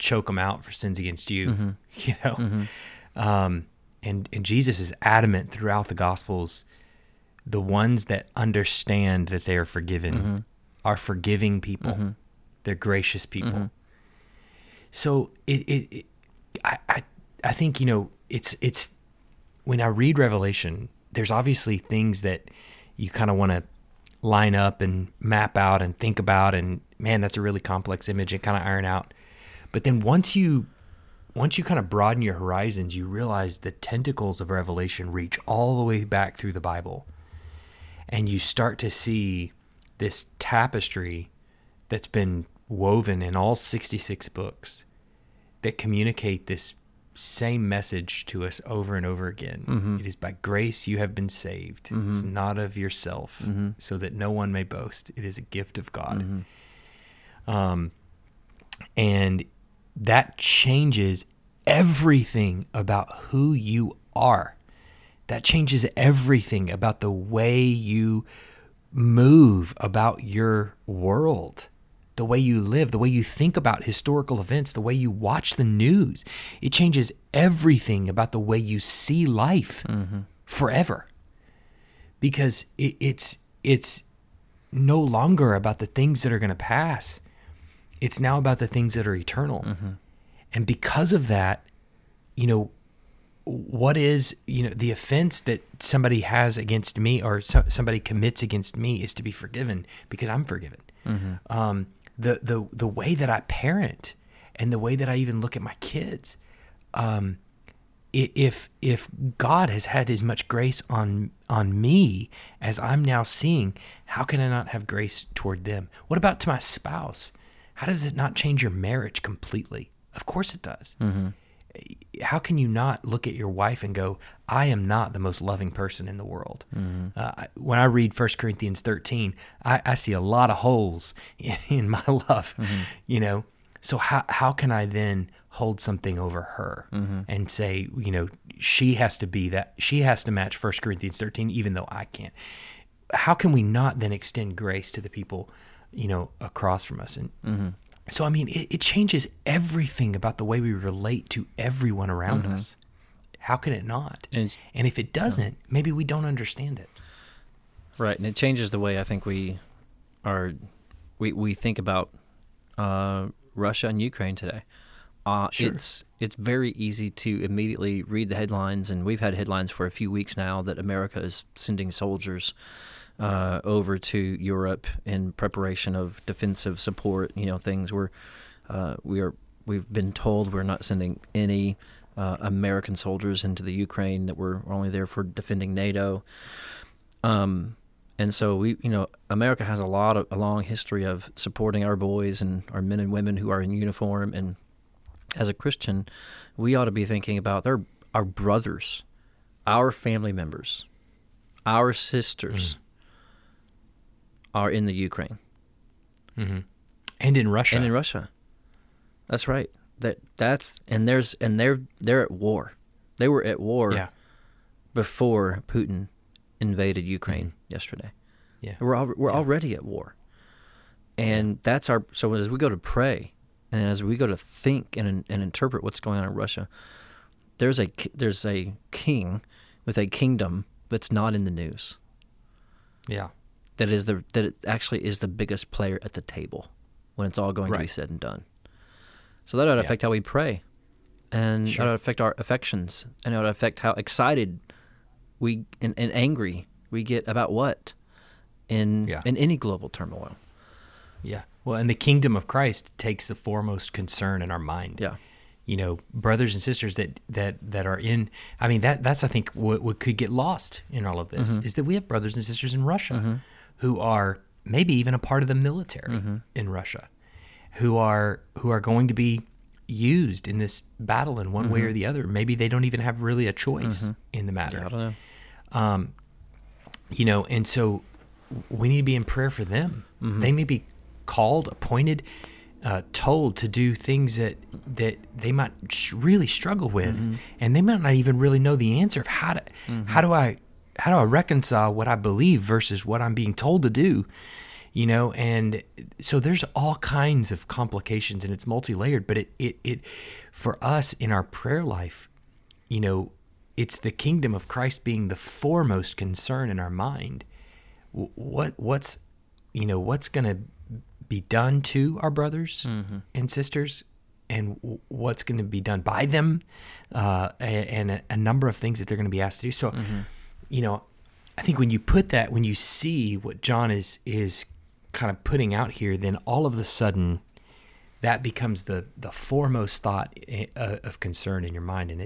choke them out for sins against you, mm-hmm. you know? Mm-hmm. And Jesus is adamant throughout the Gospels, the ones that understand that they are forgiven mm-hmm. are forgiving people. Mm-hmm. They're gracious people. Mm-hmm. So I think, you know, it's when I read Revelation, there's obviously things that you kind of want to line up and map out and think about, and man, that's a really complex image and kind of iron out. But then once you kind of broaden your horizons, you realize the tentacles of Revelation reach all the way back through the Bible. And you start to see this tapestry that's been woven in all 66 books that communicate this same message to us over and over again. Mm-hmm. It is by grace you have been saved. Mm-hmm. It's not of yourself, mm-hmm. so that no one may boast. It is a gift of God. Mm-hmm. And that changes everything about who you are. That changes everything about the way you move, about your world, the way you live, the way you think about historical events, the way you watch the news. It changes everything about the way you see life mm-hmm. forever, because it's no longer about the things that are going to pass. It's now about the things that are eternal. Mm-hmm. And because of that, you know, what is, you know, the offense that somebody has against me, or somebody commits against me, is to be forgiven because I'm forgiven. Mm-hmm. The way that I parent and the way that I even look at my kids, if God has had as much grace on me as I'm now seeing, how can I not have grace toward them? What about to my spouse? How does it not change your marriage completely? Of course it does. Mm-hmm. How can you not look at your wife and go, I am not the most loving person in the world? Mm-hmm. When I read 1 Corinthians 13, I see a lot of holes in my love, mm-hmm. you know? So how can I then hold something over her mm-hmm. and say, you know, she has to match 1 Corinthians 13, even though I can't? How can we not then extend grace to the people, you know, across from us? And mm-hmm. so, I mean, it changes everything about the way we relate to everyone around mm-hmm. us. How can it not? And if it doesn't, maybe we don't understand it. Right, and it changes the way I think we think about Russia and Ukraine today. Sure. It's very easy to immediately read the headlines, and we've had headlines for a few weeks now that America is sending soldiers over to Europe in preparation of defensive support, you know, things. We've been told we're not sending any American soldiers into the Ukraine, that we're only there for defending NATO. And so we, you know, America has a long history of supporting our boys and our men and women who are in uniform. And as a Christian, we ought to be thinking about our brothers, our family members, our sisters. Mm. are in the Ukraine. Mm-hmm. And in Russia. That's right. They're at war. They were at war before Putin invaded Ukraine mm-hmm. yesterday. Yeah. We're already at war. And that's our, so as we go to pray and as we go to think and interpret what's going on in Russia, there's a king with a kingdom that's not in the news. Yeah. That it actually is the biggest player at the table when it's all going to be said and done. So that would affect how we pray, and that would affect our affections, and it would affect how excited we and angry we get about what in any global turmoil. Yeah. Well, and the kingdom of Christ takes the foremost concern in our mind. Yeah. You know, brothers and sisters that are in, I mean, that's I think what could get lost in all of this, mm-hmm. is that we have brothers and sisters in Russia mm-hmm. who are maybe even a part of the military mm-hmm. in Russia, who are going to be used in this battle in one mm-hmm. way or the other. Maybe they don't even have really a choice mm-hmm. in the matter. Yeah, I don't know. You know, and so we need to be in prayer for them. Mm-hmm. They may be called, appointed, told to do things that they might really struggle with, mm-hmm. and they might not even really know the answer of mm-hmm. how do I reconcile what I believe versus what I'm being told to do, you know? And so there's all kinds of complications, and it's multi-layered. But it for us in our prayer life, you know, it's the kingdom of Christ being the foremost concern in our mind. What's going to be done to our brothers mm-hmm. and sisters, and what's going to be done by them, and a number of things that they're going to be asked to do. So, mm-hmm. you know, I think when you see what John is kind of putting out here, then all of a sudden that becomes the foremost thought of concern in your mind, and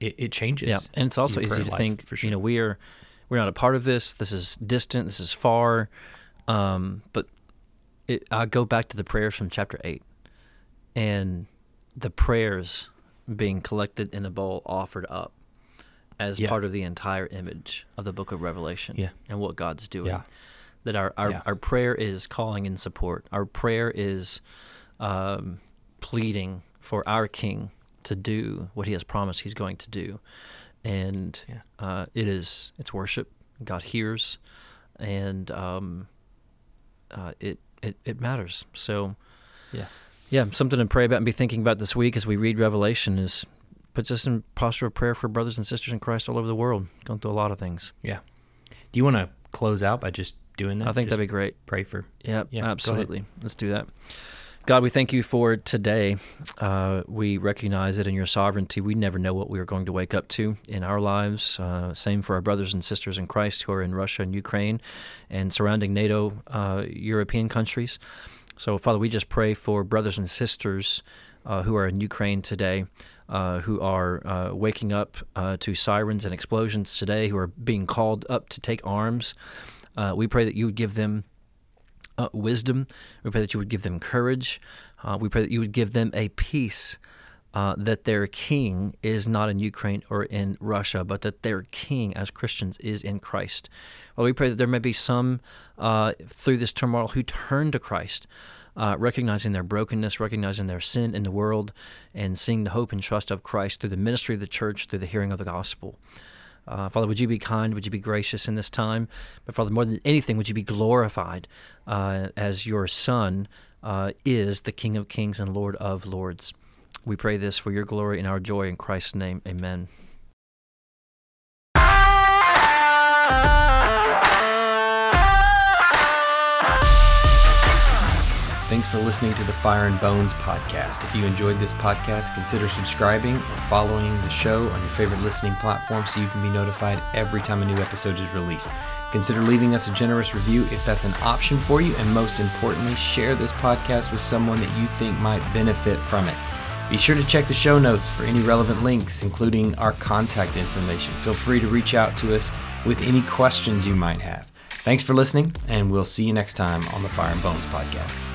it changes. Yeah, and it's also easy to think, for sure. You know, we're not a part of this. This is distant. This is far. But I go back to the prayers from chapter 8 and the prayers being collected in a bowl offered up as part of the entire image of the book of Revelation and what God's doing. Yeah. That our prayer is calling in support. Our prayer is pleading for our King to do what he has promised he's going to do. And it's worship. God hears, and it matters. So something to pray about and be thinking about this week as we read Revelation is puts us in posture of prayer for brothers and sisters in Christ all over the world, going through a lot of things. Yeah. Do you want to close out by just doing that? I think just that'd be great. Pray for. Yeah, absolutely. Let's do that. God, we thank you for today. We recognize that in your sovereignty, we never know what we are going to wake up to in our lives. Same for our brothers and sisters in Christ who are in Russia and Ukraine and surrounding NATO European countries. So, Father, we just pray for brothers and sisters who are in Ukraine today, who are waking up to sirens and explosions today, who are being called up to take arms. We pray that you would give them wisdom. We pray that you would give them courage. We pray that you would give them a peace that their king is not in Ukraine or in Russia, but that their king as Christians is in Christ. Well, we pray that there may be some through this turmoil who turn to Christ, recognizing their brokenness, recognizing their sin in the world, and seeing the hope and trust of Christ through the ministry of the church, through the hearing of the gospel. Father, would you be kind? Would you be gracious in this time? But Father, more than anything, would you be glorified as your Son is the King of Kings and Lord of Lords? We pray this for your glory and our joy in Christ's name. Amen. Thanks for listening to the Fire and Bones podcast. If you enjoyed this podcast, consider subscribing or following the show on your favorite listening platform so you can be notified every time a new episode is released. Consider leaving us a generous review if that's an option for you, and most importantly, share this podcast with someone that you think might benefit from it. Be sure to check the show notes for any relevant links, including our contact information. Feel free to reach out to us with any questions you might have. Thanks for listening, and we'll see you next time on the Fire and Bones podcast.